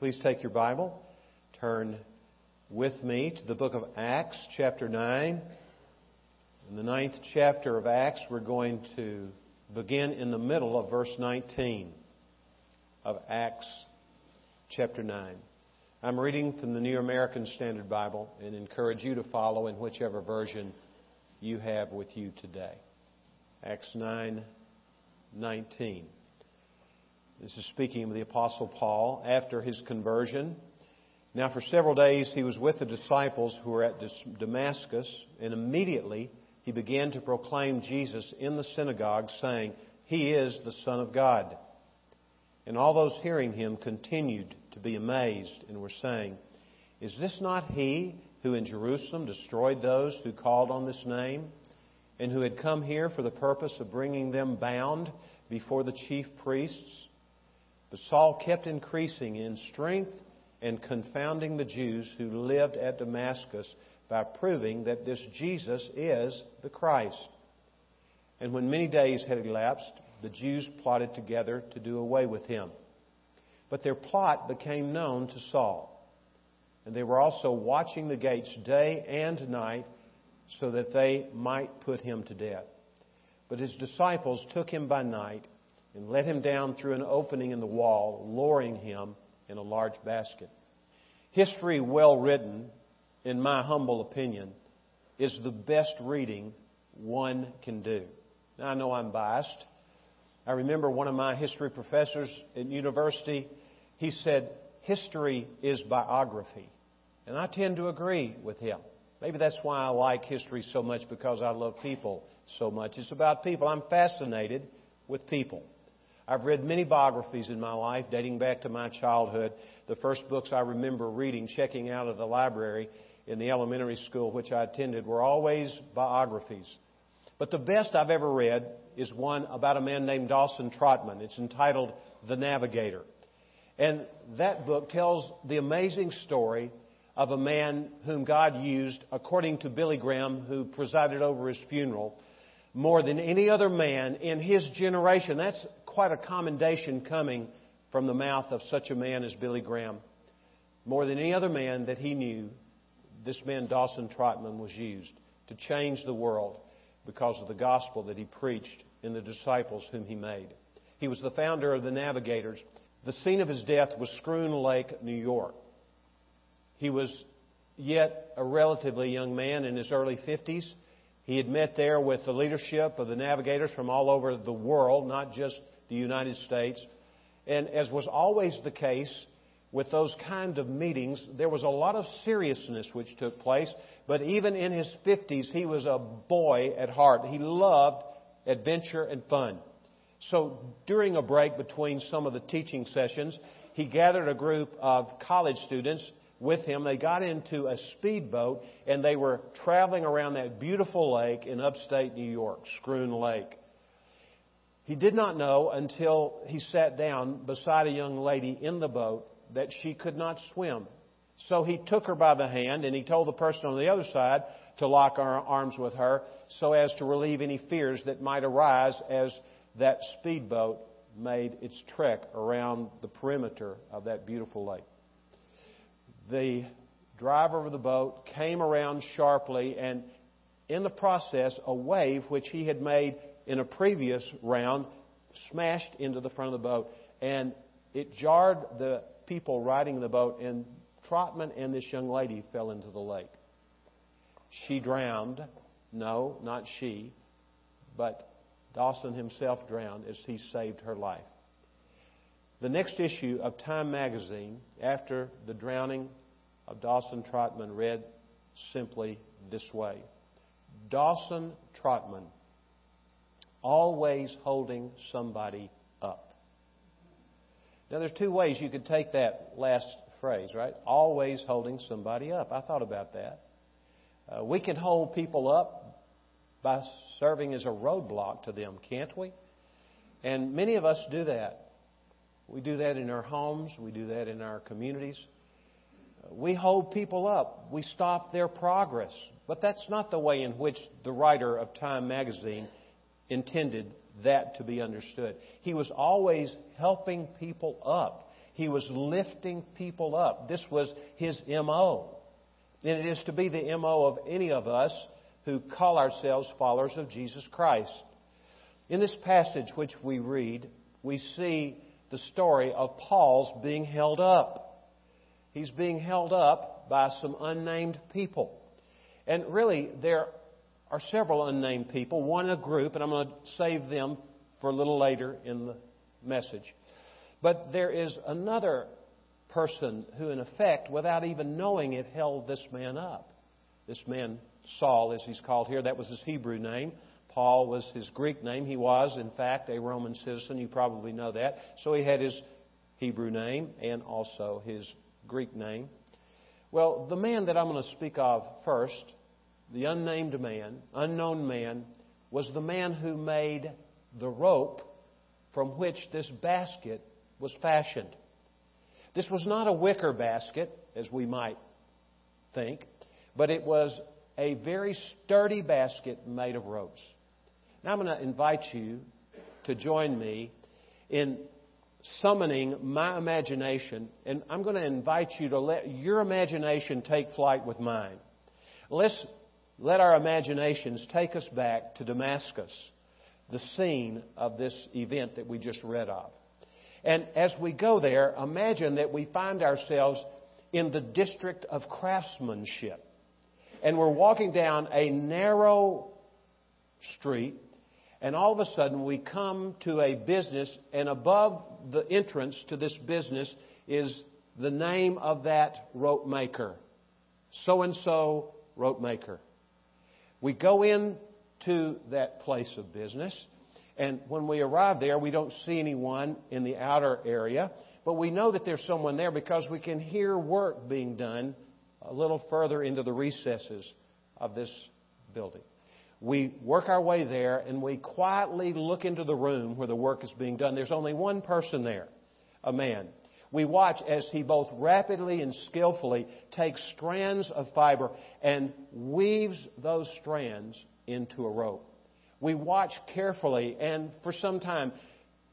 Please take your Bible, turn with me to the book of Acts, chapter 9. In the 9th chapter of Acts, we're going to begin in the middle of verse 19 of Acts, chapter 9. I'm reading from the New American Standard Bible and encourage you to follow in whichever version you have with you today. Acts 9:19. This is speaking of the Apostle Paul after his conversion. Now for several days he was with the disciples who were at Damascus, and immediately he began to proclaim Jesus in the synagogue, saying, "He is the Son of God." And all those hearing him continued to be amazed and were saying, "Is this not he who in Jerusalem destroyed those who called on this name, and who had come here for the purpose of bringing them bound before the chief priests?" But Saul kept increasing in strength and confounding the Jews who lived at Damascus by proving that this Jesus is the Christ. And when many days had elapsed, the Jews plotted together to do away with him. But their plot became known to Saul. And they were also watching the gates day and night so that they might put him to death. But his disciples took him by night and let him down through an opening in the wall, lowering him in a large basket. History well written, in my humble opinion, is the best reading one can do. Now, I know I'm biased. I remember one of my history professors at university, he said, "History is biography." And I tend to agree with him. Maybe that's why I like history so much, because I love people so much. It's about people. I'm fascinated with people. I've read many biographies in my life dating back to my childhood. The first books I remember reading, checking out of the library in the elementary school which I attended, were always biographies. But the best I've ever read is one about a man named Dawson Trotman. It's entitled The Navigator. And that book tells the amazing story of a man whom God used, according to Billy Graham, who presided over his funeral, more than any other man in his generation. That's quite a commendation coming from the mouth of such a man as Billy Graham. More than any other man that he knew, this man Dawson Trotman was used to change the world because of the gospel that he preached and the disciples whom he made. He was the founder of the Navigators. The scene of his death was Schroon Lake, New York. He was yet a relatively young man in his early 50s. He had met there with the leadership of the Navigators from all over the world, not just the United States. And as was always the case with those kind of meetings, there was a lot of seriousness which took place. But even in his 50s, he was a boy at heart. He loved adventure and fun. So during a break between some of the teaching sessions, he gathered a group of college students with him. They got into a speedboat, and they were traveling around that beautiful lake in upstate New York, Schroon Lake. He did not know until he sat down beside a young lady in the boat that she could not swim. So he took her by the hand, and he told the person on the other side to lock arms with her so as to relieve any fears that might arise as that speedboat made its trek around the perimeter of that beautiful lake. The driver of the boat came around sharply, and in the process, a wave which he had made in a previous round smashed into the front of the boat, and it jarred the people riding the boat, and Trotman and this young lady fell into the lake. She drowned. No, not she, but Dawson himself drowned as he saved her life. The next issue of Time magazine, after the drowning of Dawson Trotman, read simply this way: Dawson Trotman, always holding somebody up. Now, there's two ways you could take that last phrase, right? Always holding somebody up. I thought about that. We can hold people up by serving as a roadblock to them, can't we? And many of us do that. We do that in our homes. We do that in our communities. We hold people up. We stop their progress. But that's not the way in which the writer of Time magazine intended that to be understood. He was always helping people up. He was lifting people up. This was his M.O. And it is to be the M.O. of any of us who call ourselves followers of Jesus Christ. In this passage which we read, we see the story of Paul's being held up. He's being held up by some unnamed people. And really, there are several unnamed people, one in a group, and I'm going to save them for a little later in the message. But there is another person who, in effect, without even knowing it, held this man up. This man, Saul, as he's called here, that was his Hebrew name. Paul was his Greek name. He was, in fact, a Roman citizen. You probably know that. So he had his Hebrew name and also his Greek name. Well, the man that I'm going to speak of first, the unknown man, was the man who made the rope from which this basket was fashioned. This was not a wicker basket, as we might think, but it was a very sturdy basket made of ropes. Now I'm going to invite you to join me in summoning my imagination, and I'm going to invite you to let your imagination take flight with mine. Let's let our imaginations take us back to Damascus, the scene of this event that we just read of. And as we go there, imagine that we find ourselves in the district of craftsmanship. And we're walking down a narrow street, and all of a sudden we come to a business, and above the entrance to this business is the name of that rope maker, so-and-so rope maker. We go in to that place of business. And when we arrive there, we don't see anyone in the outer area, but we know that there's someone there because we can hear work being done a little further into the recesses of this building. We work our way there, and we quietly look into the room where the work is being done. There's only one person there, a man. We watch as he both rapidly and skillfully takes strands of fiber and weaves those strands into a rope. We watch carefully and for some time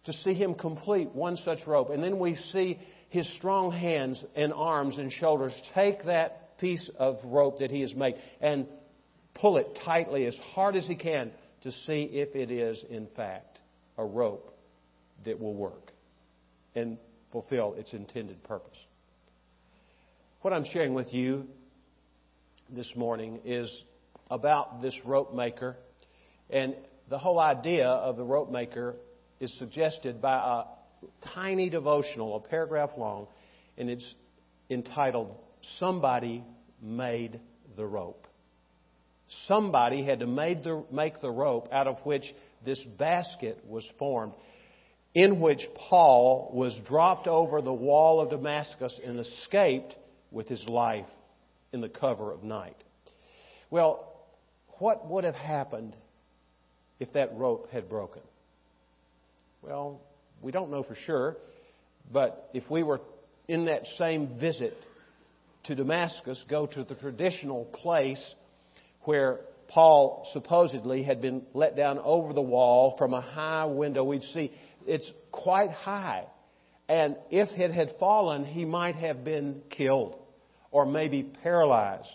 to see him complete one such rope. And then we see his strong hands and arms and shoulders take that piece of rope that he has made and pull it tightly as hard as he can to see if it is, in fact, a rope that will work and fulfill its intended purpose. What I'm sharing with you this morning is about this rope maker. And the whole idea of the rope maker is suggested by a tiny devotional, a paragraph long, and it's entitled, Somebody Made the Rope. Somebody had to make the rope out of which this basket was formed, in which Paul was dropped over the wall of Damascus and escaped with his life in the cover of night. Well, what would have happened if that rope had broken? Well, we don't know for sure, but if we were in that same visit to Damascus, go to the traditional place where Paul supposedly had been let down over the wall from a high window, we'd see it's quite high. And if it had fallen, he might have been killed or maybe paralyzed.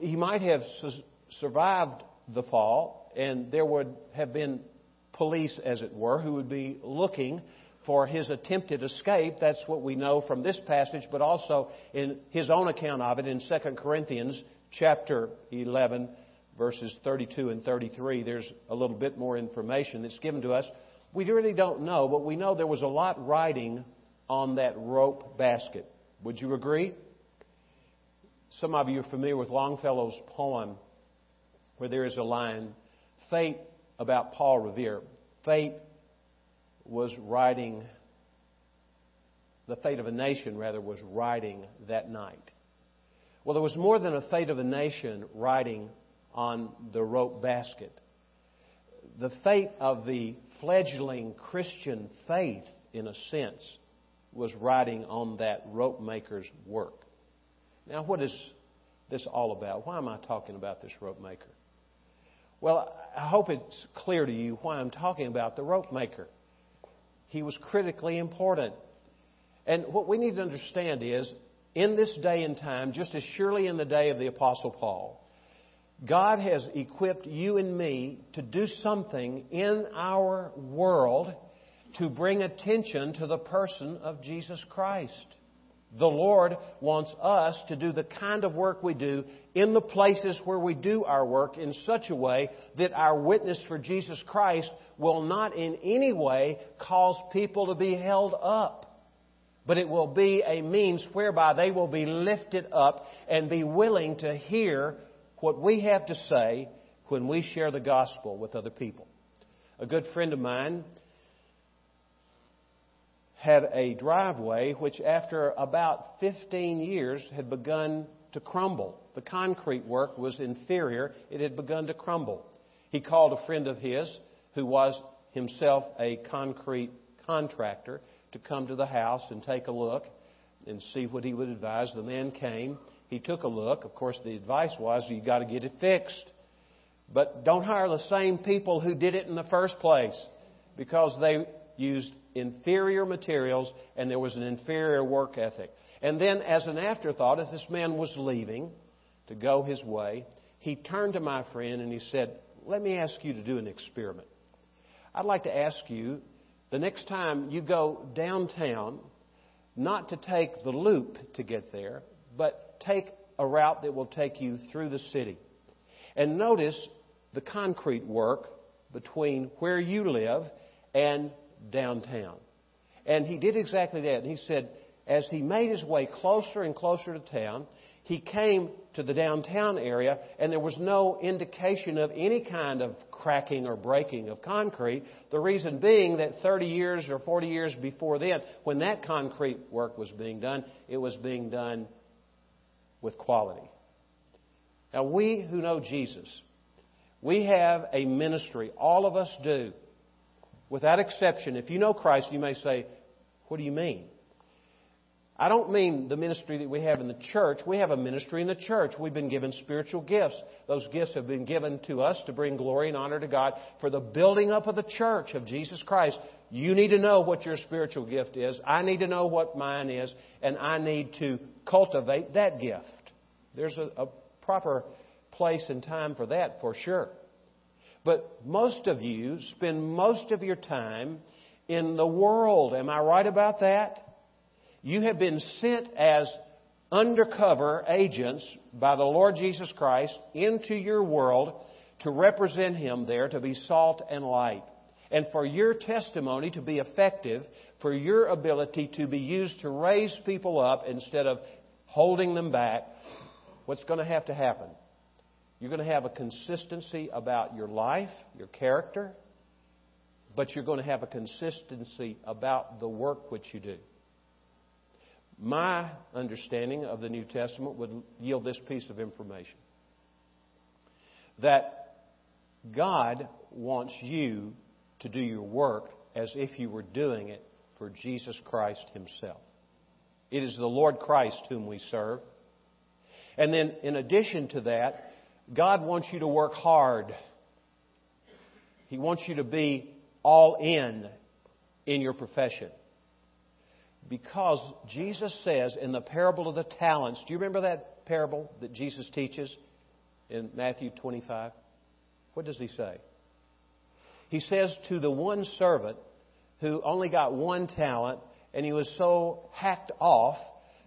He might have survived the fall, and there would have been police, as it were, who would be looking for his attempted escape. That's what we know from this passage, but also in his own account of it in 2 Corinthians chapter 11, verses 32 and 33. There's a little bit more information that's given to us. We really don't know, but we know there was a lot riding on that rope basket. Would you agree? Some of you are familiar with Longfellow's poem where there is a line, Fate, about Paul Revere, fate was riding, the fate of a nation, rather, was riding that night. Well, there was more than a fate of a nation riding on the rope basket. The fate of the fledgling Christian faith, in a sense, was riding on that rope maker's work. Now, what is this all about? Why am I talking about this rope maker? Well, I hope it's clear to you why I'm talking about the rope maker. He was critically important. And what we need to understand is, in this day and time, just as surely in the day of the Apostle Paul, God has equipped you and me to do something in our world to bring attention to the person of Jesus Christ. The Lord wants us to do the kind of work we do in the places where we do our work in such a way that our witness for Jesus Christ will not in any way cause people to be held up. But it will be a means whereby they will be lifted up and be willing to hear what we have to say when we share the gospel with other people. A good friend of mine had a driveway which after about 15 years had begun to crumble. The concrete work was inferior. It had begun to crumble. He called a friend of his who was himself a concrete contractor to come to the house and take a look and see what he would advise. The man came. He took a look. Of course, the advice was, you got to get it fixed. But don't hire the same people who did it in the first place, because they used inferior materials and there was an inferior work ethic. And then as an afterthought, as this man was leaving to go his way, he turned to my friend and he said, let me ask you to do an experiment. I'd like to ask you, the next time you go downtown, not to take the loop to get there, but take a route that will take you through the city. And notice the concrete work between where you live and downtown. And he did exactly that. And he said, as he made his way closer and closer to town, he came to the downtown area, and there was no indication of any kind of cracking or breaking of concrete. The reason being that 30 years or 40 years before then, when that concrete work was being done, it was being done with quality. Now, we who know Jesus, we have a ministry. All of us do. Without exception, if you know Christ, you may say, what do you mean? I don't mean the ministry that we have in the church. We have a ministry in the church. We've been given spiritual gifts. Those gifts have been given to us to bring glory and honor to God for the building up of the church of Jesus Christ. You need to know what your spiritual gift is. I need to know what mine is, and I need to cultivate that gift. There's a proper place and time for that, for sure. But most of you spend most of your time in the world. Am I right about that? You have been sent as undercover agents by the Lord Jesus Christ into your world to represent Him there, to be salt and light. And for your testimony to be effective, for your ability to be used to raise people up instead of holding them back, what's going to have to happen? You're going to have a consistency about your life, your character, but you're going to have a consistency about the work which you do. My understanding of the New Testament would yield this piece of information. That God wants you to do your work as if you were doing it for Jesus Christ Himself. It is the Lord Christ whom we serve. And then in addition to that, God wants you to work hard. He wants you to be all in your profession. Because Jesus says in the parable of the talents, do you remember that parable that Jesus teaches in Matthew 25? What does He say? He says to the one servant who only got one talent, and he was so hacked off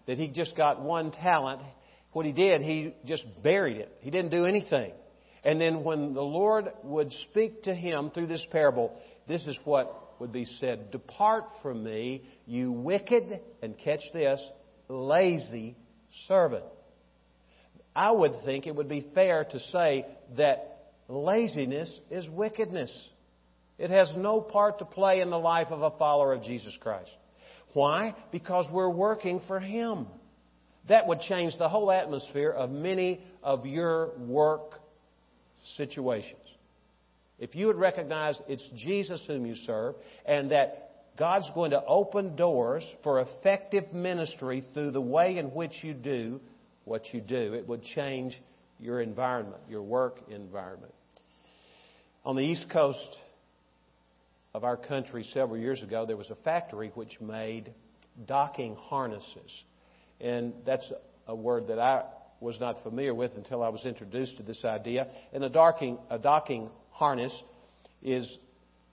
that he just got one talent, what he did, he just buried it. He didn't do anything. And then when the Lord would speak to him through this parable, this is what would be said, depart from me, you wicked, and catch this, lazy servant. I would think it would be fair to say that laziness is wickedness. It has no part to play in the life of a follower of Jesus Christ. Why? Because we're working for Him. That would change the whole atmosphere of many of your work situations. If you would recognize it's Jesus whom you serve and that God's going to open doors for effective ministry through the way in which you do what you do, it would change your environment, your work environment. On the East Coast of our country several years ago, there was a factory which made docking harnesses. And that's a word that I was not familiar with until I was introduced to this idea. And a docking harness is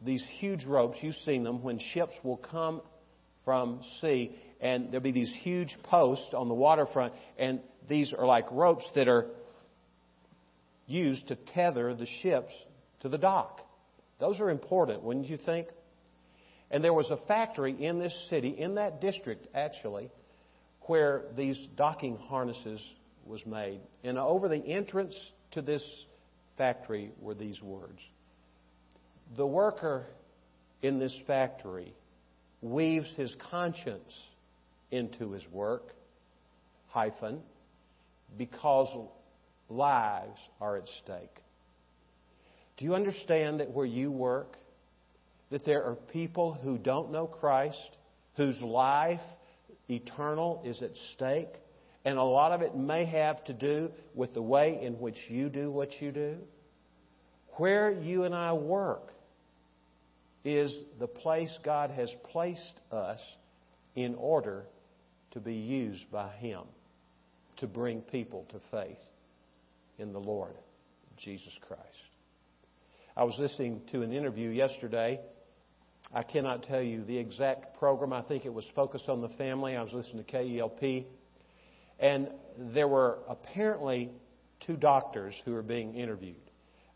these huge ropes. You've seen them when ships will come from sea, and there'll be these huge posts on the waterfront, and these are like ropes that are used to tether the ships to the dock. Those are important, wouldn't you think? And there was a factory in this city, in that district actually, where these docking harnesses was made. And over the entrance to this factory were these words: "The worker in this factory weaves his conscience into his work, hyphen, because lives are at stake." Do you understand that where you work, that there are people who don't know Christ, whose life eternal is at stake, and a lot of it may have to do with the way in which you do what you do? Where you and I work is the place God has placed us in order to be used by Him to bring people to faith in the Lord Jesus Christ. I was listening to an interview yesterday. I cannot tell you the exact program. I think it was Focus on the Family. I was listening to KELP. And there were apparently two doctors who were being interviewed.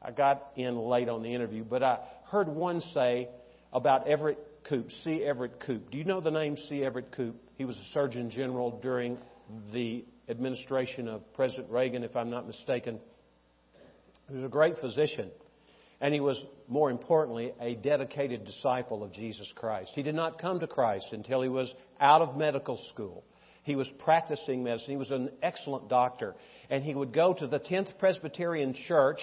I got in late on the interview, but I heard one say about Everett Koop, C. Everett Koop. Do you know the name C. Everett Koop? He was a Surgeon General during the administration of President Reagan, if I'm not mistaken. He was a great physician, and he was, more importantly, a dedicated disciple of Jesus Christ. He did not come to Christ until he was out of medical school. He was practicing medicine. He was an excellent doctor, and he would go to the 10th Presbyterian Church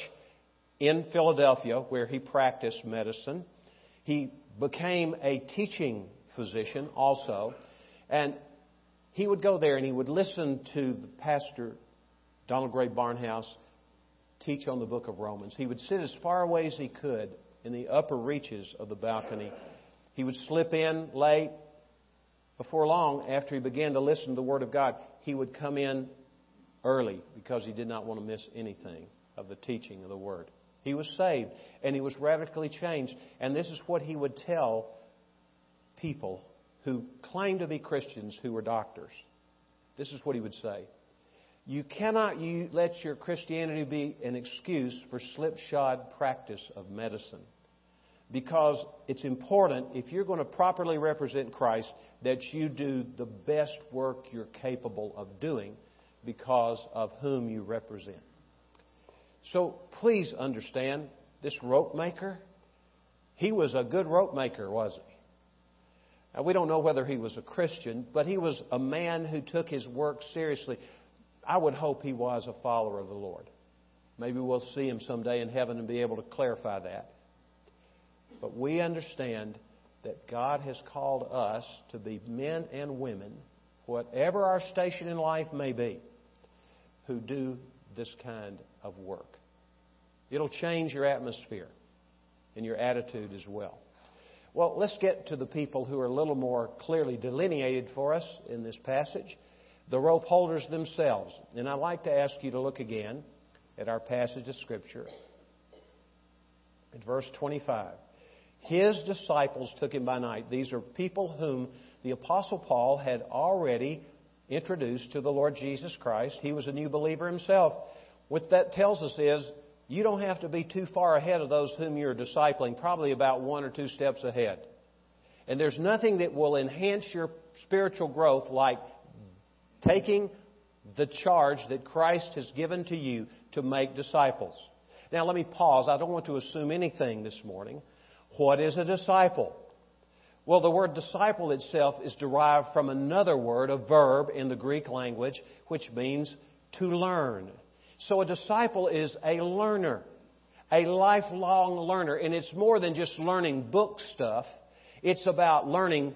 in Philadelphia, where he practiced medicine. He became a teaching physician also. And he would go there and he would listen to the pastor, Donald Gray Barnhouse, teach on the book of Romans. He would sit as far away as he could in the upper reaches of the balcony. He would slip in late. Before long, after he began to listen to the Word of God, he would come in early because he did not want to miss anything of the teaching of the Word. He was saved, and he was radically changed. And this is what he would tell people who claimed to be Christians who were doctors. This is what he would say: "You cannot let your Christianity be an excuse for slipshod practice of medicine, because it's important, if you're going to properly represent Christ, that you do the best work you're capable of doing because of whom you represent." So please understand, this rope maker, he was a good rope maker, wasn't he? Now, we don't know whether he was a Christian, but he was a man who took his work seriously. I would hope he was a follower of the Lord. Maybe we'll see him someday in heaven and be able to clarify that. But we understand that God has called us to be men and women, whatever our station in life may be, who do this kind of work. It'll change your atmosphere and your attitude as well. Well, let's get to the people who are a little more clearly delineated for us in this passage, the rope holders themselves. And I'd like to ask you to look again at our passage of Scripture in verse 25. His disciples took him by night. These are people whom the Apostle Paul had already introduced to the Lord Jesus Christ. He was a new believer himself. What that tells us is you don't have to be too far ahead of those whom you're discipling, probably about one or two steps ahead. And there's nothing that will enhance your spiritual growth like taking the charge that Christ has given to you to make disciples. Now, let me pause. I don't want to assume anything this morning. What is a disciple? Well, the word disciple itself is derived from another word, a verb in the Greek language, which means to learn. So a disciple is a learner, a lifelong learner. And it's more than just learning book stuff. It's about learning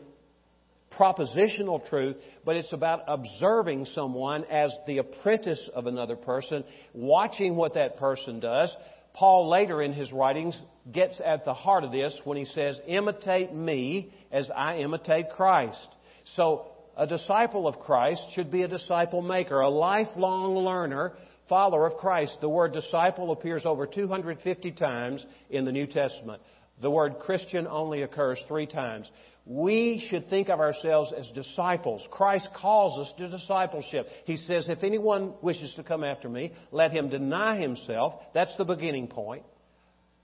propositional truth, but it's about observing someone as the apprentice of another person, watching what that person does. Paul later in his writings gets at the heart of this when he says, "Imitate me as I imitate Christ." So a disciple of Christ should be a disciple maker, a lifelong learner, follower of Christ. The word disciple appears over 250 times in the New Testament. The word Christian only occurs 3 times. We should think of ourselves as disciples. Christ calls us to discipleship. He says, if anyone wishes to come after me, let him deny himself. That's the beginning point.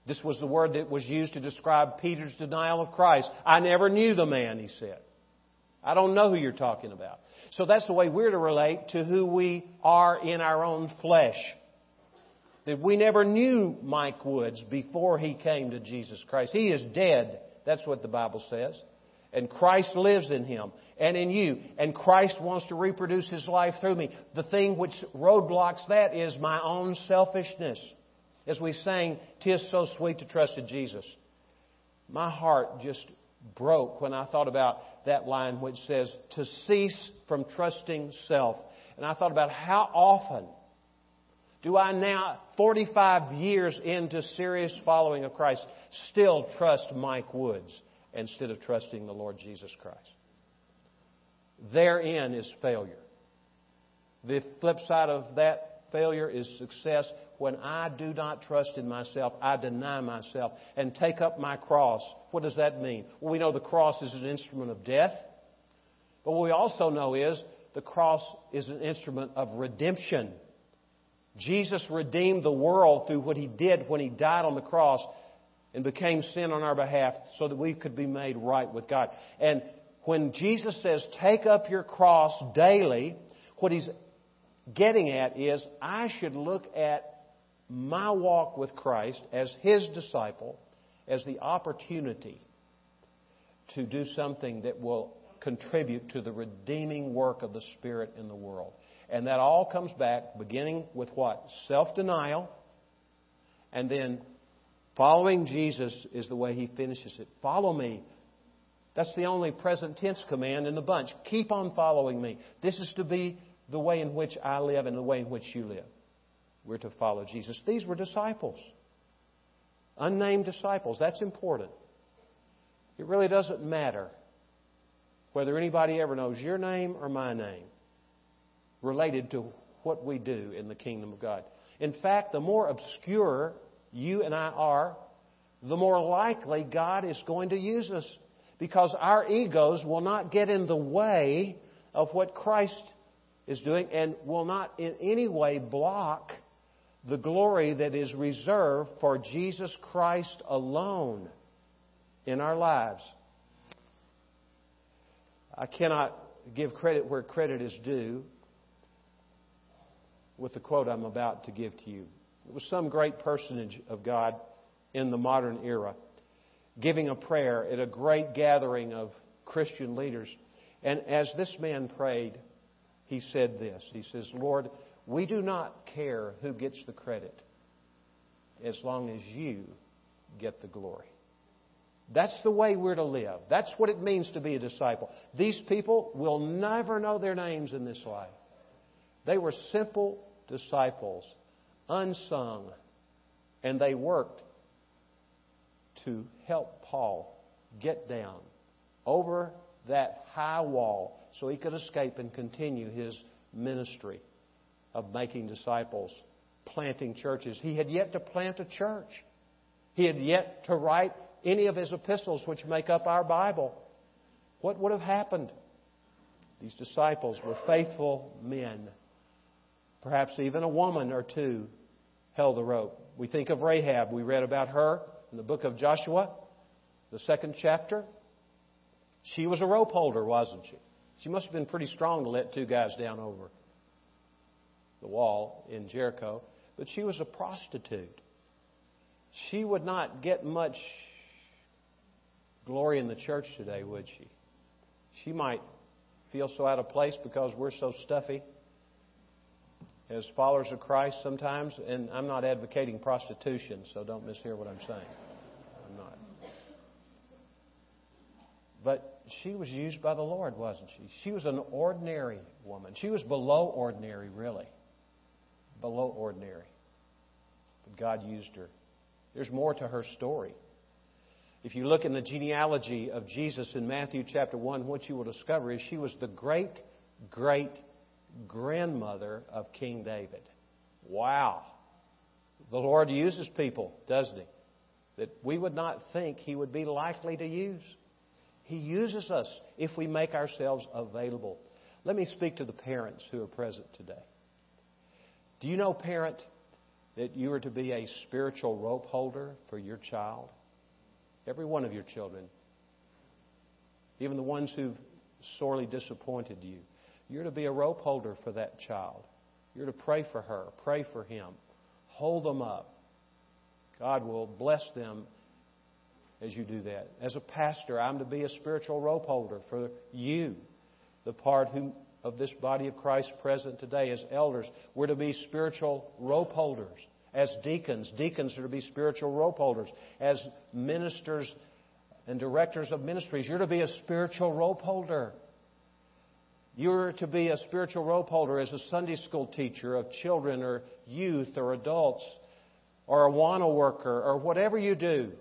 This was the word that was used to describe Peter's denial of Christ. I never knew the man, he said. I don't know who you're talking about. So that's the way we're to relate to who we are in our own flesh. That we never knew Mike Woods before he came to Jesus Christ. He is dead. That's what the Bible says. And Christ lives in him and in you. And Christ wants to reproduce his life through me. The thing which roadblocks that is my own selfishness. As we sang, 'Tis so sweet to trust in Jesus. My heart just broke when I thought about that line which says, to cease from trusting self. And I thought about how often do I now, 45 years into serious following of Christ, still trust Mike Woods instead of trusting the Lord Jesus Christ. Therein is failure. The flip side of that failure is success. When I do not trust in myself, I deny myself and take up my cross. What does that mean? Well, we know the cross is an instrument of death. But what we also know is the cross is an instrument of redemption. Jesus redeemed the world through what He did when He died on the cross and became sin on our behalf so that we could be made right with God. And when Jesus says, take up your cross daily, what He's getting at is I should look at my walk with Christ as His disciple, as the opportunity to do something that will contribute to the redeeming work of the Spirit in the world. And that all comes back, beginning with what? Self-denial. And then following Jesus is the way He finishes it. Follow me. That's the only present tense command in the bunch. Keep on following me. This is to be the way in which I live and the way in which you live. We're to follow Jesus. These were disciples. Unnamed disciples. That's important. It really doesn't matter whether anybody ever knows your name or my name related to what we do in the kingdom of God. In fact, the more obscure you and I are, the more likely God is going to use us because our egos will not get in the way of what Christ is doing and will not in any way block the glory that is reserved for Jesus Christ alone in our lives. I cannot give credit where credit is due with the quote I'm about to give to you. It was some great personage of God in the modern era giving a prayer at a great gathering of Christian leaders. And as this man prayed, he said this. He says, Lord, we do not care who gets the credit as long as you get the glory. That's the way we're to live. That's what it means to be a disciple. These people will never know their names in this life. They were simple disciples, unsung, and they worked to help Paul get down over that high wall so he could escape and continue his ministry of making disciples, planting churches. He had yet to plant a church. He had yet to write any of his epistles which make up our Bible. What would have happened? These disciples were faithful men. Perhaps even a woman or two held the rope. We think of Rahab. We read about her in the book of Joshua, the 2nd chapter. She was a rope holder, wasn't she? She must have been pretty strong to let 2 guys down over the wall in Jericho. But she was a prostitute. She would not get much glory in the church today, would she? She might feel so out of place because we're so stuffy as followers of Christ sometimes. And I'm not advocating prostitution, so don't mishear what I'm saying. I'm not. But she was used by the Lord, wasn't she? She was an ordinary woman. She was below ordinary, really. Below ordinary. But God used her. There's more to her story. If you look in the genealogy of Jesus in Matthew chapter 1, what you will discover is she was the great-great-grandmother of King David. Wow. The Lord uses people, doesn't He, that we would not think He would be likely to use. He uses us if we make ourselves available. Let me speak to the parents who are present today. Do you know, parent, that you are to be a spiritual rope holder for your child? Every one of your children, even the ones who've sorely disappointed you, you're to be a rope holder for that child. You're to pray for her, pray for him, hold them up. God will bless them as you do that. As a pastor, I'm to be a spiritual rope holder for you, the part of this body of Christ present today. As elders, we're to be spiritual rope holders. As deacons, deacons are to be spiritual rope holders. As ministers and directors of ministries, you're to be a spiritual rope holder. You're to be a spiritual rope holder as a Sunday school teacher of children or youth or adults or a WANA worker or whatever you do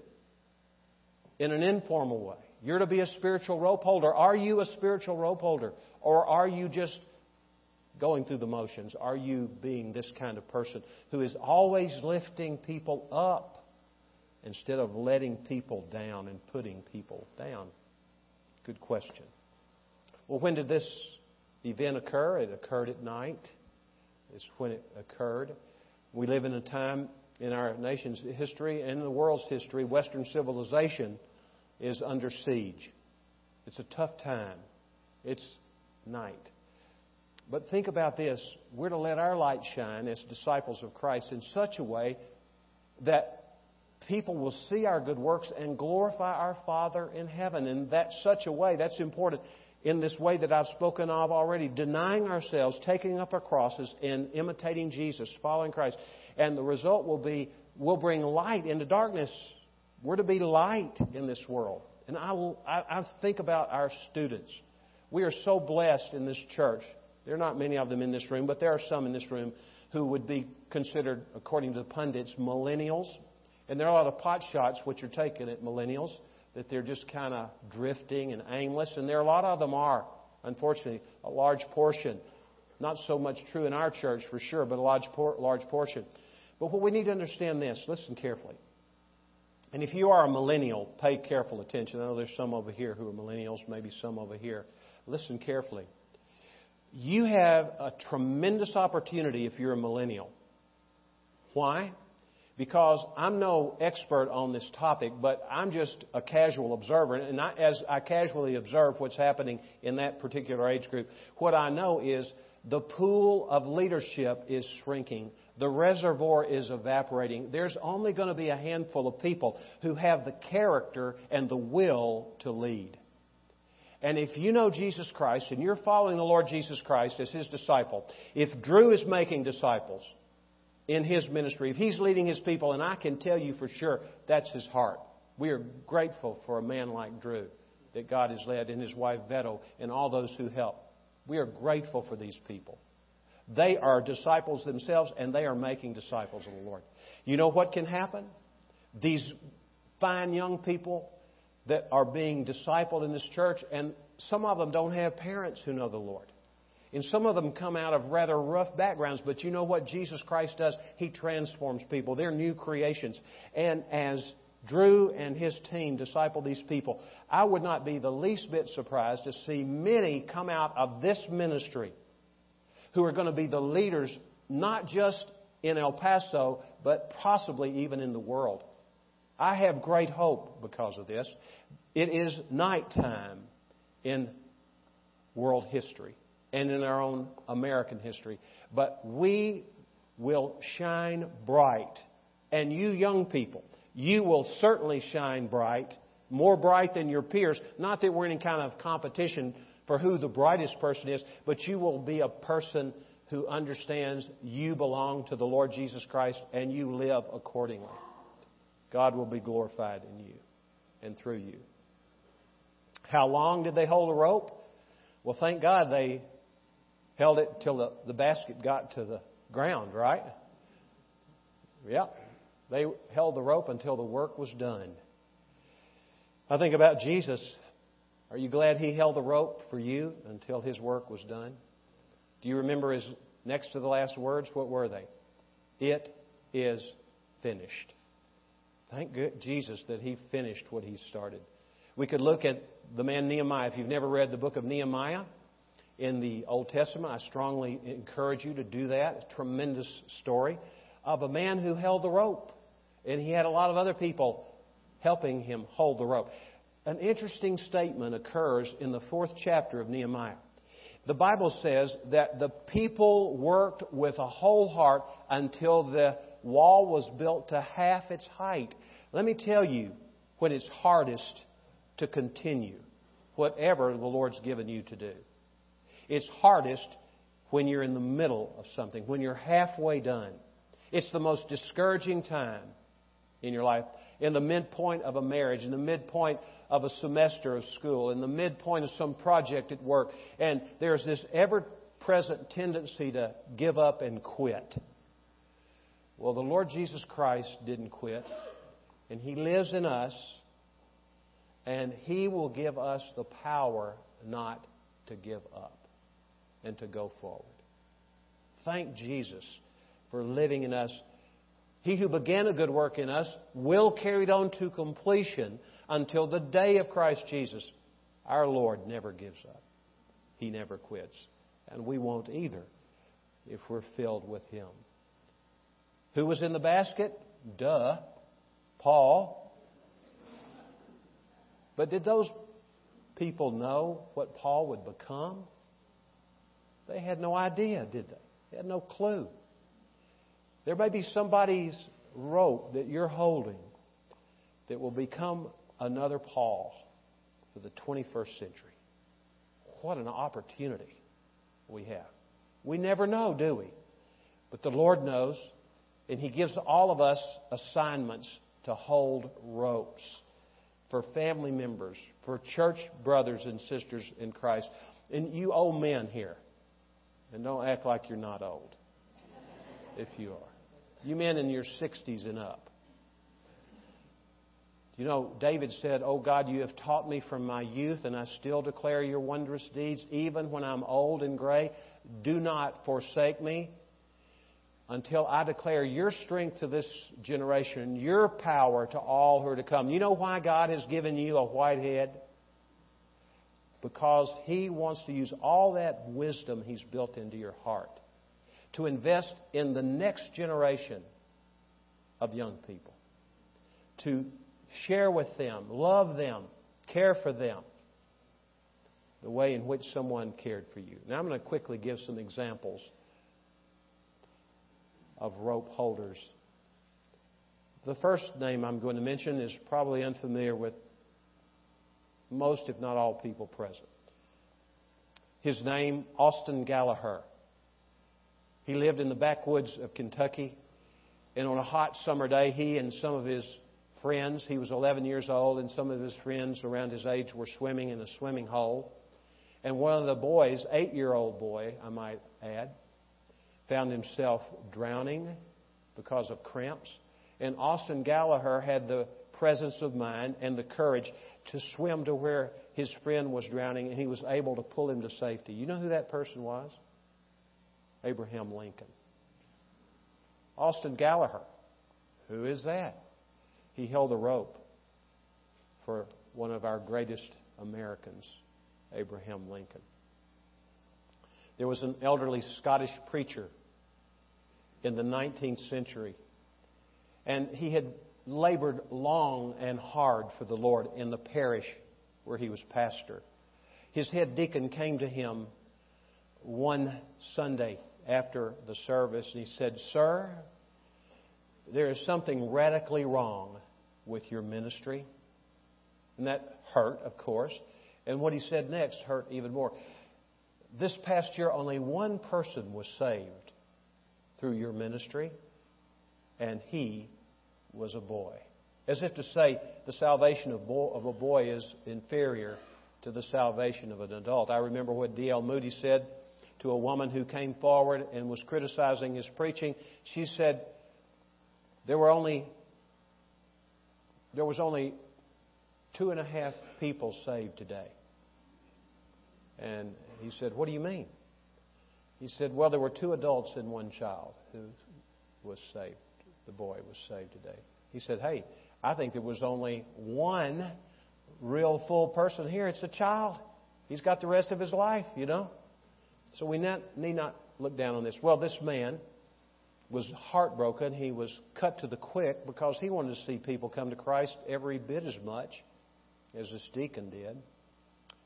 in an informal way. You're to be a spiritual rope holder. Are you a spiritual rope holder? Or are you just going through the motions? Are you being this kind of person who is always lifting people up instead of letting people down and putting people down? Good question. Well, when did this event occur? It occurred at night. It's when it occurred. We live in a time in our nation's history and in the world's history, Western civilization is under siege. It's a tough time. It's night. But think about this. We're to let our light shine as disciples of Christ in such a way that people will see our good works and glorify our Father in heaven. And that's such a way, that's important, in this way that I've spoken of already, denying ourselves, taking up our crosses, and imitating Jesus, following Christ. And the result will be, we'll bring light into darkness. We're to be light in this world. And I think about our students. We are so blessed in this church. There are not many of them in this room, but there are some in this room who would be considered, according to the pundits, millennials. And there are a lot of pot shots which are taken at millennials, that they're just kind of drifting and aimless. And there are a lot of them are, unfortunately, a large portion. Not so much true in our church, for sure, but a large portion. But what we need to understand this, listen carefully. And if you are a millennial, pay careful attention. I know there's some over here who are millennials, maybe some over here. Listen carefully. You have a tremendous opportunity if you're a millennial. Why? Because I'm no expert on this topic, but I'm just a casual observer. And as I casually observe what's happening in that particular age group, what I know is the pool of leadership is shrinking. The reservoir is evaporating. There's only going to be a handful of people who have the character and the will to lead. And if you know Jesus Christ and you're following the Lord Jesus Christ as His disciple, if Drew is making disciples in his ministry, if he's leading his people, and I can tell you for sure that's his heart. We are grateful for a man like Drew that God has led, and his wife Veto, and all those who help. We are grateful for these people. They are disciples themselves, and they are making disciples of the Lord. You know what can happen? These fine young people that are being discipled in this church, and some of them don't have parents who know the Lord. And some of them come out of rather rough backgrounds, but you know what Jesus Christ does? He transforms people. They're new creations. And as Drew and his team disciple these people, I would not be the least bit surprised to see many come out of this ministry who are going to be the leaders, not just in El Paso, but possibly even in the world. I have great hope because of this. It is nighttime in world history and in our own American history. But we will shine bright. And you young people, you will certainly shine bright, more bright than your peers. Not that we're in any kind of competition for who the brightest person is, but you will be a person who understands you belong to the Lord Jesus Christ and you live accordingly. God will be glorified in you and through you. How long did they hold a rope? Well, thank God they held it till the basket got to the ground, right? Yeah. They held the rope until the work was done. I think about Jesus. Are you glad He held the rope for you until His work was done? Do you remember His next to the last words? What were they? It is finished. Thank Jesus that He finished what He started. We could look at the man Nehemiah. If you've never read the book of Nehemiah in the Old Testament, I strongly encourage you to do that. It's a tremendous story of a man who held the rope. And he had a lot of other people helping him hold the rope. An interesting statement occurs in the 4th chapter of Nehemiah. The Bible says that the people worked with a whole heart until the wall was built to half its height. Let me tell you when it's hardest to continue whatever the Lord's given you to do. It's hardest when you're in the middle of something, when you're halfway done. It's the most discouraging time in your life. In the midpoint of a marriage, in the midpoint of a semester of school, in the midpoint of some project at work. And there's this ever-present tendency to give up and quit. Well, the Lord Jesus Christ didn't quit. And He lives in us. And He will give us the power not to give up and to go forward. Thank Jesus for living in us. He who began a good work in us will carry it on to completion until the day of Christ Jesus. Our Lord never gives up. He never quits. And we won't either if we're filled with Him. Who was in the basket? Duh. Paul. But did those people know what Paul would become? They had no idea, did they? They had no clue. There may be somebody's rope that you're holding that will become another Paul for the 21st century. What an opportunity we have. We never know, do we? But the Lord knows, and He gives all of us assignments to hold ropes for family members, for church brothers and sisters in Christ. And you old men here, and don't act like you're not old if you are. You men in your 60s and up. You know, David said, "Oh God, you have taught me from my youth, and I still declare your wondrous deeds, even when I'm old and gray. Do not forsake me until I declare your strength to this generation, your power to all who are to come." You know why God has given you a white head? Because He wants to use all that wisdom He's built into your heart to invest in the next generation of young people, to share with them, love them, care for them, the way in which someone cared for you. Now I'm going to quickly give some examples of rope holders. The first name I'm going to mention is probably unfamiliar with most, if not all, people present. His name, Austin Gallagher. He lived in the backwoods of Kentucky, and on a hot summer day, he and some of his friends, he was 11 years old, and some of his friends around his age were swimming in a swimming hole. And one of the boys, 8-year-old boy, I might add, found himself drowning because of cramps. And Austin Gallagher had the presence of mind and the courage to swim to where his friend was drowning, and he was able to pull him to safety. You know who that person was? Abraham Lincoln. Austin Gallagher. Who is that? He held the rope for one of our greatest Americans, Abraham Lincoln. There was an elderly Scottish preacher in the 19th century, and he had labored long and hard for the Lord in the parish where he was pastor. His head deacon came to him one Sunday after the service, and he said, "Sir, there is something radically wrong with your ministry." And that hurt, of course. And what he said next hurt even more. "This past year, only one person was saved through your ministry, and he was a boy." As if to say the salvation of a boy is inferior to the salvation of an adult. I remember what D.L. Moody said to a woman who came forward and was criticizing his preaching. She said, there was only 2.5 people saved today. And he said, what do you mean? He said, well, there were 2 adults and 1 child who was saved. The boy was saved today. He said, hey, I think there was only 1 real full person here. It's a child. He's got the rest of his life, you know. So we need not look down on this. Well, this man was heartbroken. He was cut to the quick because he wanted to see people come to Christ every bit as much as this deacon did.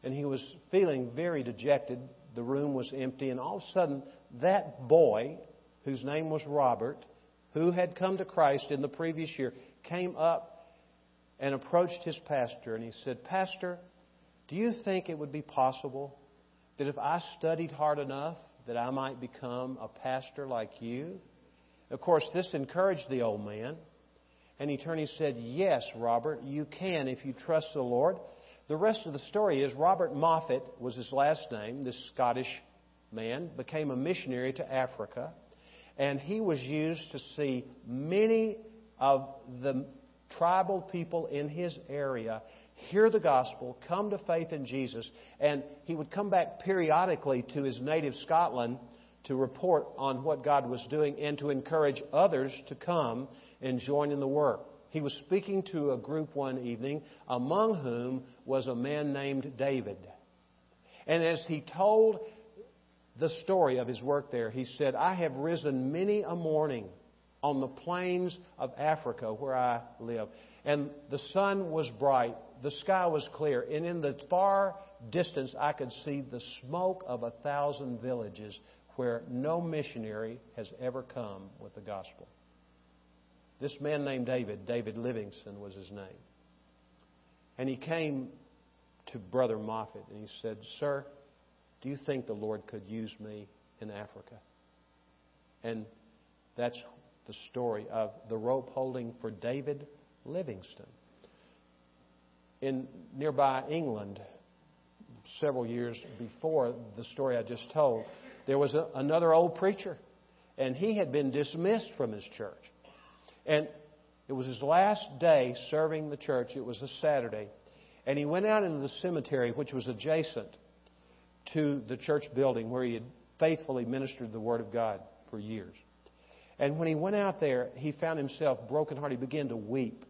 And he was feeling very dejected. The room was empty. And all of a sudden, that boy, whose name was Robert, who had come to Christ in the previous year, came up and approached his pastor. And he said, Pastor, do you think it would be possible that if I studied hard enough that I might become a pastor like you? Of course, this encouraged the old man. And he turned and said, yes, Robert, you can if you trust the Lord. The rest of the story is Robert Moffat was his last name. This Scottish man became a missionary to Africa. And he was used to see many of the tribal people in his area hear the gospel, come to faith in Jesus. And he would come back periodically to his native Scotland to report on what God was doing and to encourage others to come and join in the work. He was speaking to a group one evening, among whom was a man named David. And as he told the story of his work there, he said, I have risen many a morning on the plains of Africa where I live. And the sun was bright, the sky was clear, and in the far distance I could see the smoke of 1,000 villages where no missionary has ever come with the gospel. This man named David, David Livingstone was his name. And he came to Brother Moffat and he said, Sir, do you think the Lord could use me in Africa? And that's the story of the rope holding for David Livingstone. In nearby England, several years before the story I just told, there was another old preacher, and he had been dismissed from his church. And it was his last day serving the church. It was a Saturday. And he went out into the cemetery, which was adjacent to the church building where he had faithfully ministered the Word of God for years. And when he went out there, he found himself brokenhearted. He began to weep.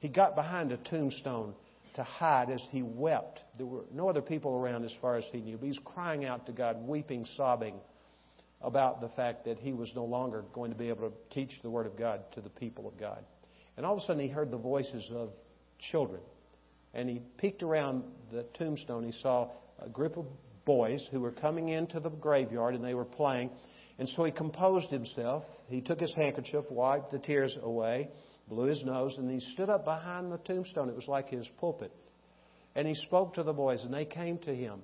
He got behind a tombstone to hide as he wept. There were no other people around as far as he knew, but he's crying out to God, weeping, sobbing about the fact that he was no longer going to be able to teach the Word of God to the people of God. And all of a sudden he heard the voices of children. And he peeked around the tombstone. He saw a group of boys who were coming into the graveyard, and they were playing. And so he composed himself. He took his handkerchief, wiped the tears away, blew his nose, and he stood up behind the tombstone. It was like his pulpit. And he spoke to the boys, and they came to him.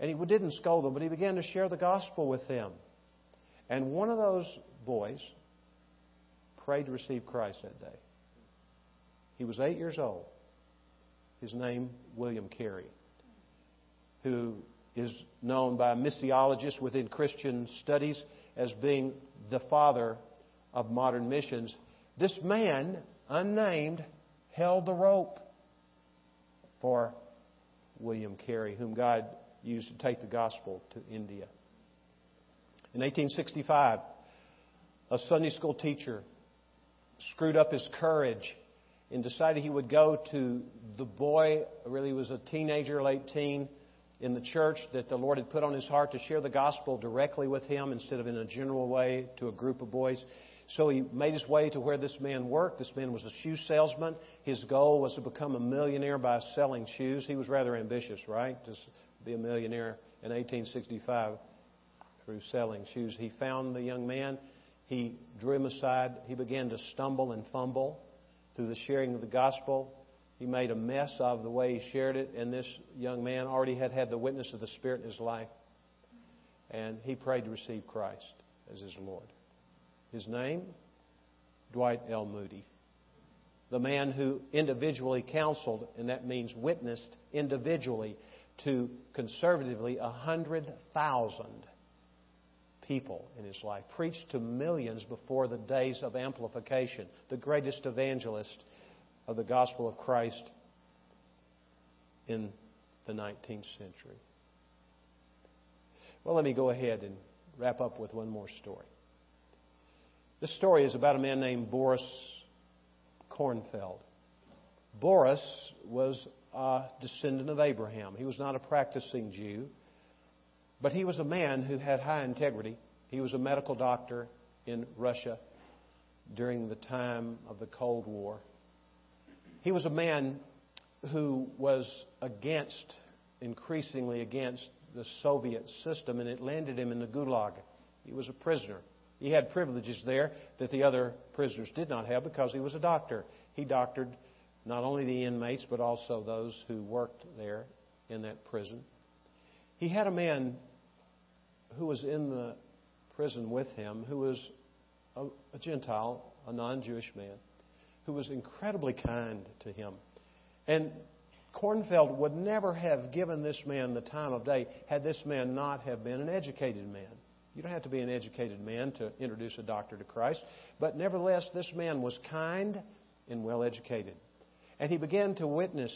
And he didn't scold them, but he began to share the gospel with them. And one of those boys prayed to receive Christ that day. He was 8 years old. His name, William Carey, who is known by missiologists within Christian studies as being the father of modern missions. This man, unnamed, held the rope for William Carey, whom God used to take the gospel to India. In 1865, a Sunday school teacher screwed up his courage and decided he would go to the boy, really was a teenager, late teen, in the church that the Lord had put on his heart to share the gospel directly with him instead of in a general way to a group of boys. So he made his way to where this man worked. This man was a shoe salesman. His goal was to become a millionaire by selling shoes. He was rather ambitious, right? Just be a millionaire in 1865 through selling shoes. He found the young man. He drew him aside. He began to stumble and fumble through the sharing of the gospel. He made a mess of the way he shared it, and this young man already had the witness of the Spirit in his life. And he prayed to receive Christ as his Lord. His name, Dwight L. Moody. The man who individually counseled, and that means witnessed individually, to conservatively 100,000 people in his life. Preached to millions before the days of amplification. The greatest evangelist of the gospel of Christ in the 19th century. Well, let me go ahead and wrap up with one more story. This story is about a man named Boris Kornfeld. Boris was a descendant of Abraham. He was not a practicing Jew, but he was a man who had high integrity. He was a medical doctor in Russia during the time of the Cold War. He was a man who was increasingly against the Soviet system, and it landed him in the Gulag. He was a prisoner. He had privileges there that the other prisoners did not have because he was a doctor. He doctored not only the inmates, but also those who worked there in that prison. He had a man who was in the prison with him, who was a Gentile, a non-Jewish man, who was incredibly kind to him. And Kornfeld would never have given this man the time of day had this man not have been an educated man. You don't have to be an educated man to introduce a doctor to Christ. But nevertheless, this man was kind and well-educated. And he began to witness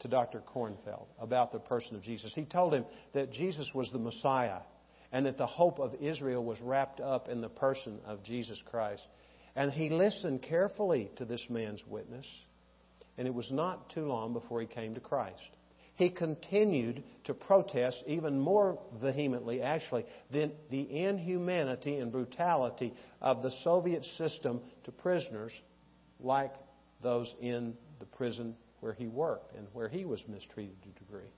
to Dr. Kornfeld about the person of Jesus. He told him that Jesus was the Messiah and that the hope of Israel was wrapped up in the person of Jesus Christ. And he listened carefully to this man's witness, and it was not too long before he came to Christ. He continued to protest even more vehemently, actually, than the inhumanity and brutality of the Soviet system to prisoners like those in the prison where he worked and where he was mistreated to a degree.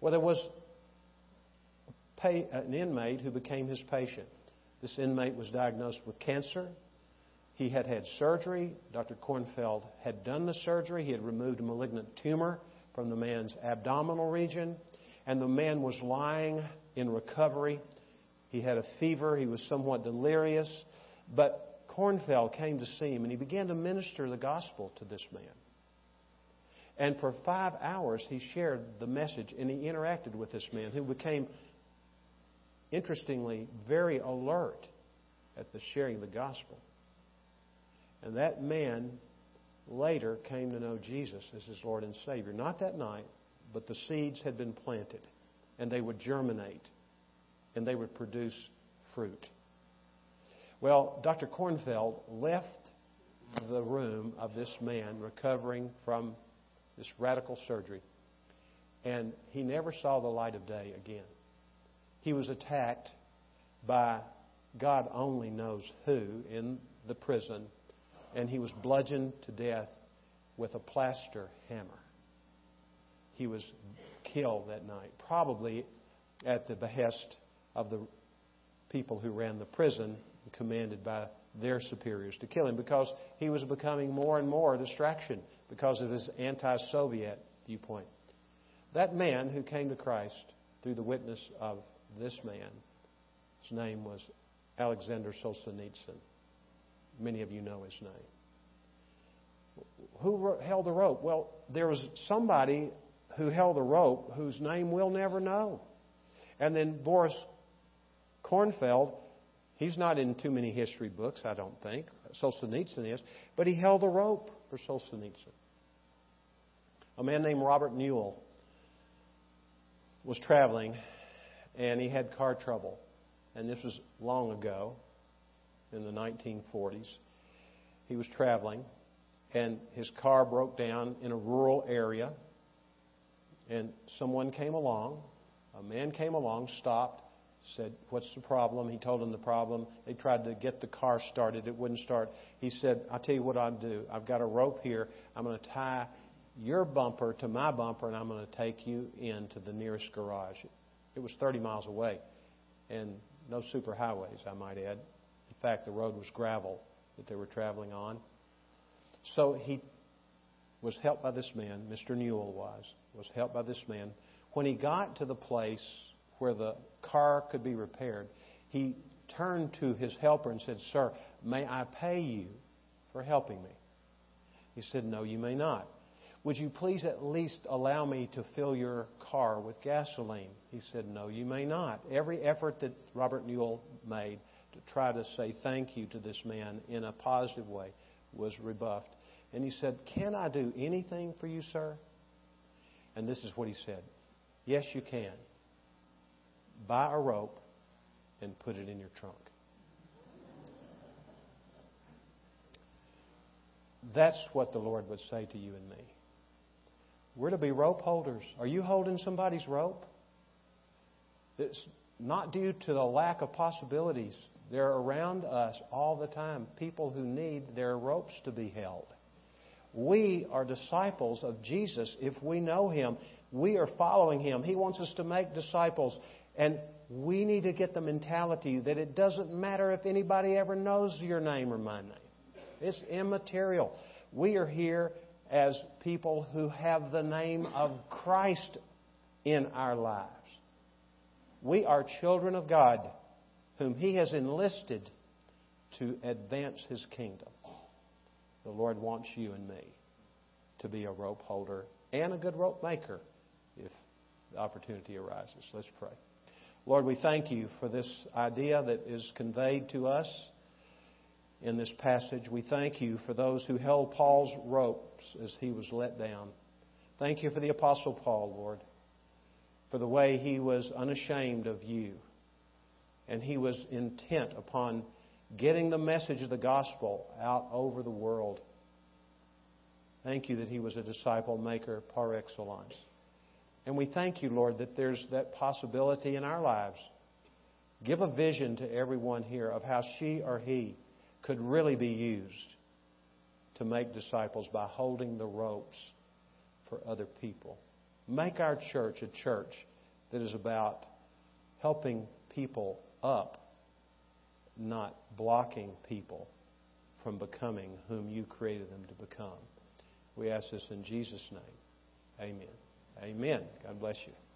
Well, there was an inmate who became his patient. This inmate was diagnosed with cancer. He had had surgery. Dr. Kornfeld had done the surgery. He had removed a malignant tumor from the man's abdominal region. And the man was lying in recovery. He had a fever. He was somewhat delirious. But Kornfeld came to see him, and he began to minister the gospel to this man. And for 5 hours, he shared the message, and he interacted with this man, who became, interestingly, very alert at the sharing of the gospel. And that man later came to know Jesus as his Lord and Savior. Not that night, but the seeds had been planted, and they would germinate, and they would produce fruit. Well, Dr. Kornfeld left the room of this man recovering from this radical surgery, and he never saw the light of day again. He was attacked by God only knows who in the prison, and he was bludgeoned to death with a plaster hammer. He was killed that night, probably at the behest of the people who ran the prison, commanded by their superiors to kill him, because he was becoming more and more a distraction because of his anti-Soviet viewpoint. That man who came to Christ through the witness of this man, his name was Alexander Solzhenitsyn. Many of you know his name. Who held the rope? Well, there was somebody who held the rope whose name we'll never know. And then Boris Kornfeld, he's not in too many history books, I don't think. Solzhenitsyn is. But he held the rope for Solzhenitsyn. A man named Robert Newell was traveling, and he had car trouble. And this was long ago. In the 1940s, he was traveling, and his car broke down in a rural area, and someone came along. A man came along, stopped, said, "What's the problem?" He told him the problem. They tried to get the car started. It wouldn't start. He said, "I'll tell you what I'll do. I've got a rope here. I'm going to tie your bumper to my bumper, and I'm going to take you into the nearest garage." It was 30 miles away, and no superhighways, I might add. In fact, the road was gravel that they were traveling on. So he was helped by this man. Mr. Newell was helped by this man. When he got to the place where the car could be repaired, he turned to his helper and said, "Sir, may I pay you for helping me?" He said, "No, you may not. Would you please at least allow me to fill your car with gasoline?" He said, "No, you may not." Every effort that Robert Newell made to try to say thank you to this man in a positive way was rebuffed. And he said, "Can I do anything for you, sir?" And this is what he said. Yes, you can. Buy a rope and put it in your trunk. That's what the Lord would say to you and me. We're to be rope holders. Are you holding somebody's rope? It's not due to the lack of possibilities. They're around us all the time. People who need their ropes to be held. We are disciples of Jesus if we know Him. We are following Him. He wants us to make disciples. And we need to get the mentality that it doesn't matter if anybody ever knows your name or my name. It's immaterial. We are here as people who have the name of Christ in our lives. We are children of God, whom He has enlisted to advance His kingdom. The Lord wants you and me to be a rope holder and a good rope maker if the opportunity arises. Let's pray. Lord, we thank You for this idea that is conveyed to us in this passage. We thank You for those who held Paul's ropes as he was let down. Thank You for the Apostle Paul, Lord, for the way he was unashamed of You. And he was intent upon getting the message of the gospel out over the world. Thank You that he was a disciple maker par excellence. And we thank You, Lord, that there's that possibility in our lives. Give a vision to everyone here of how she or he could really be used to make disciples by holding the ropes for other people. Make our church a church that is about helping people up, not blocking people from becoming whom You created them to become. We ask this in Jesus' name. Amen. Amen. God bless you.